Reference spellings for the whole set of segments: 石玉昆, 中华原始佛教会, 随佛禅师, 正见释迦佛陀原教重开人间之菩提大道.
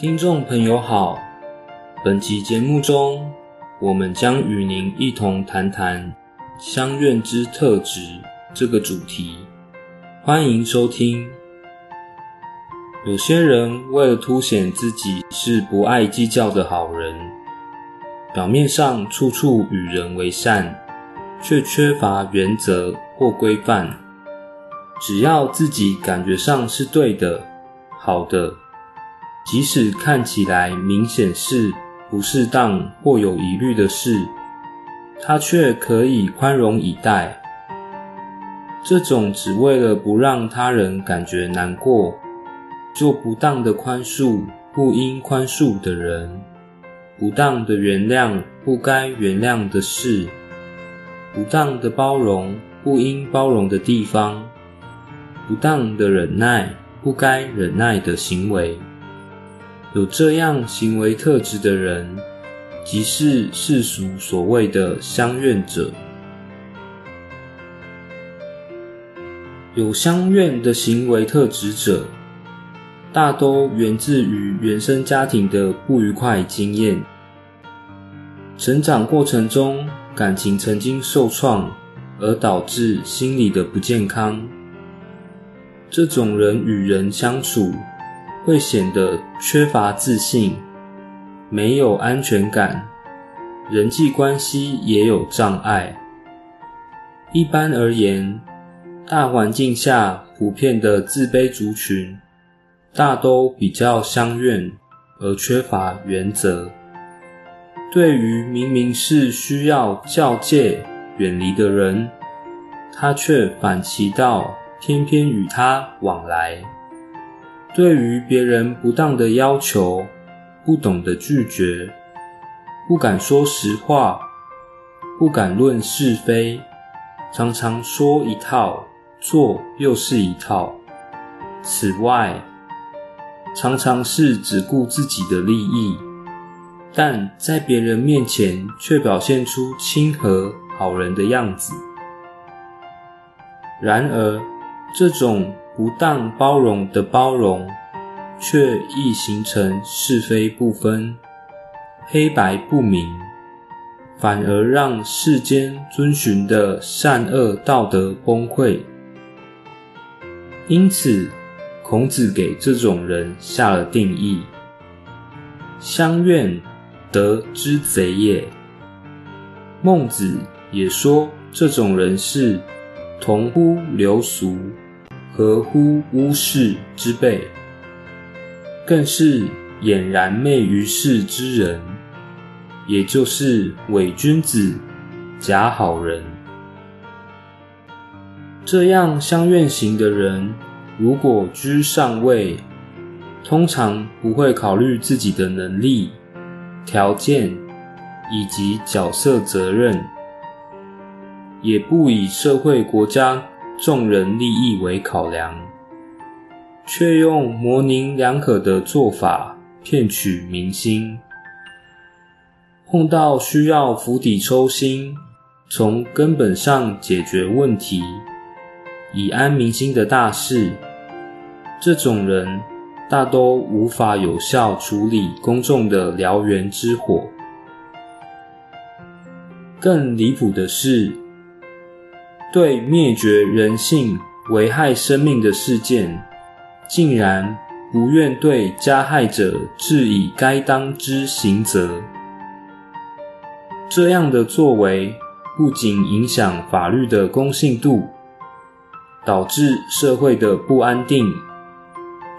听众朋友好，本期节目中，我们将与您一同谈谈乡愿之特质这个主题，欢迎收听。有些人为了凸显自己是不爱计较的好人，表面上处处与人为善，却缺乏原则或规范。只要自己感觉上是对的、好的，即使看起来明显是不适当或有疑虑的事，他却可以宽容以待。这种只为了不让他人感觉难过，就不当的宽恕不应宽恕的人，不当的原谅不该原谅的事，不当的包容不应包容的地方，不当的忍耐不该忍耐的行为。有这样行为特质的人，即是世俗所谓的乡愿者。有乡愿的行为特质者，大都源自于原生家庭的不愉快经验。成长过程中，感情曾经受创，而导致心理的不健康。这种人与人相处，会显得缺乏自信，没有安全感，人际关系也有障碍。一般而言，大环境下普遍的自卑族群，大都比较乡愿，而缺乏原则。对于明明是需要教诫远离的人，他却反其道，偏偏与他往来。对于别人不当的要求，不懂得拒绝，不敢说实话，不敢论是非，常常说一套，做又是一套。此外，常常是只顾自己的利益，但在别人面前却表现出亲和好人的样子。然而，这种不当包容的包容，却易形成是非不分、黑白不明，反而让世间遵循的善恶道德崩溃。因此，孔子给这种人下了定义：乡愿，德之贼也。孟子也说，这种人是同乎流俗，合乎巫士之辈，更是俨然昧于世之人，也就是伪君子、假好人。这样乡愿型的人，如果居上位，通常不会考虑自己的能力、条件以及角色责任，也不以社会国家众人利益为考量，却用模棱两可的做法骗取民心。碰到需要釜底抽薪，从根本上解决问题，以安民心的大事，这种人大都无法有效处理公众的燎原之火。更离谱的是，对灭绝人性、危害生命的事件，竟然不愿对加害者致以该当之刑责。这样的作为，不仅影响法律的公信度，导致社会的不安定，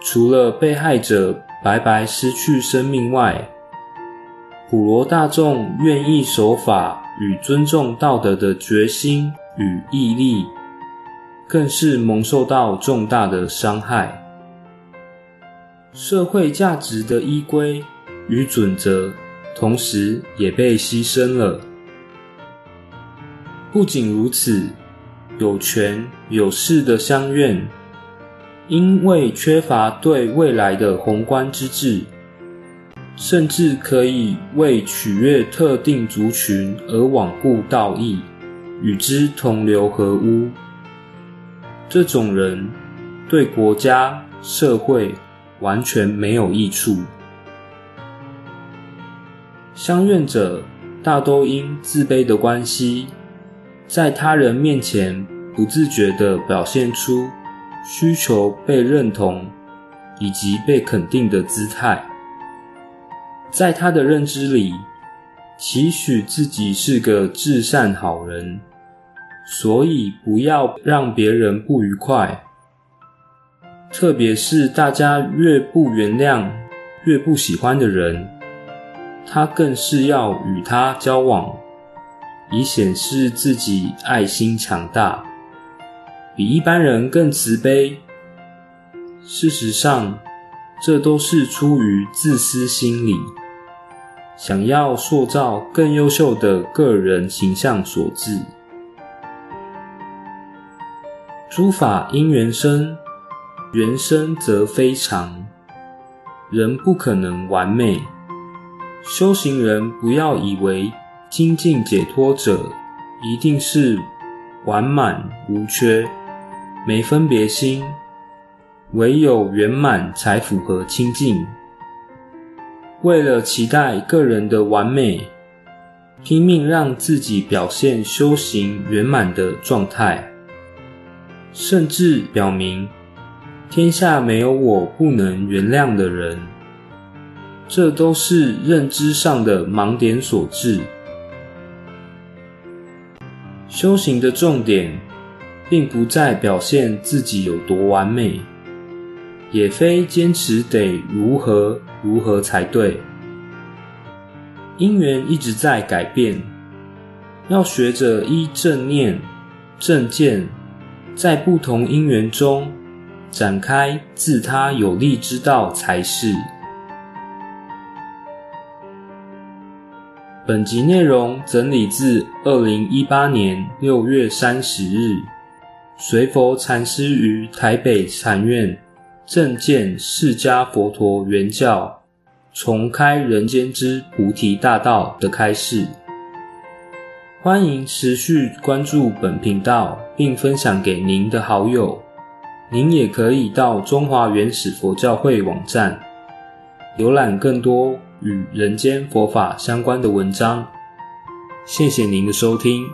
除了被害者白白失去生命外，普罗大众愿意守法与尊重道德的决心与毅力，更是蒙受到重大的伤害。社会价值的依规与准则，同时也被牺牲了。不仅如此，有权有势的乡愿，因为缺乏对未来的宏观之志，甚至可以为取悦特定族群而罔顾道义，与之同流合污。这种人对国家社会完全没有益处，相怨者大都因自卑的关系，在他人面前不自觉地表现出需求被认同以及被肯定的姿态。在他的认知里，期许自己是个至善好人，所以不要让别人不愉快。特别是大家越不原谅、越不喜欢的人，他更是要与他交往，以显示自己爱心强大，比一般人更慈悲。事实上，这都是出于自私心理，想要塑造更优秀的个人形象所致。诸法因缘生，缘生则非常，人不可能完美。修行人不要以为精进解脱者一定是完满无缺，没分别心，唯有圆满才符合清净。为了期待个人的完美，拼命让自己表现修行圆满的状态，甚至表明天下没有我不能原谅的人，这都是认知上的盲点所致。修行的重点并不在表现自己有多完美，也非坚持得如何如何才对。因缘一直在改变，要学着依正念、正见，在不同因缘中展开自他有利之道才是。本集内容整理自2018年6月30日随佛禅师于台北禅院正见释迦佛陀原教重开人间之菩提大道的开示。欢迎持续关注本频道，并分享给您的好友。您也可以到中华原始佛教会网站浏览更多与人间佛法相关的文章。谢谢您的收听。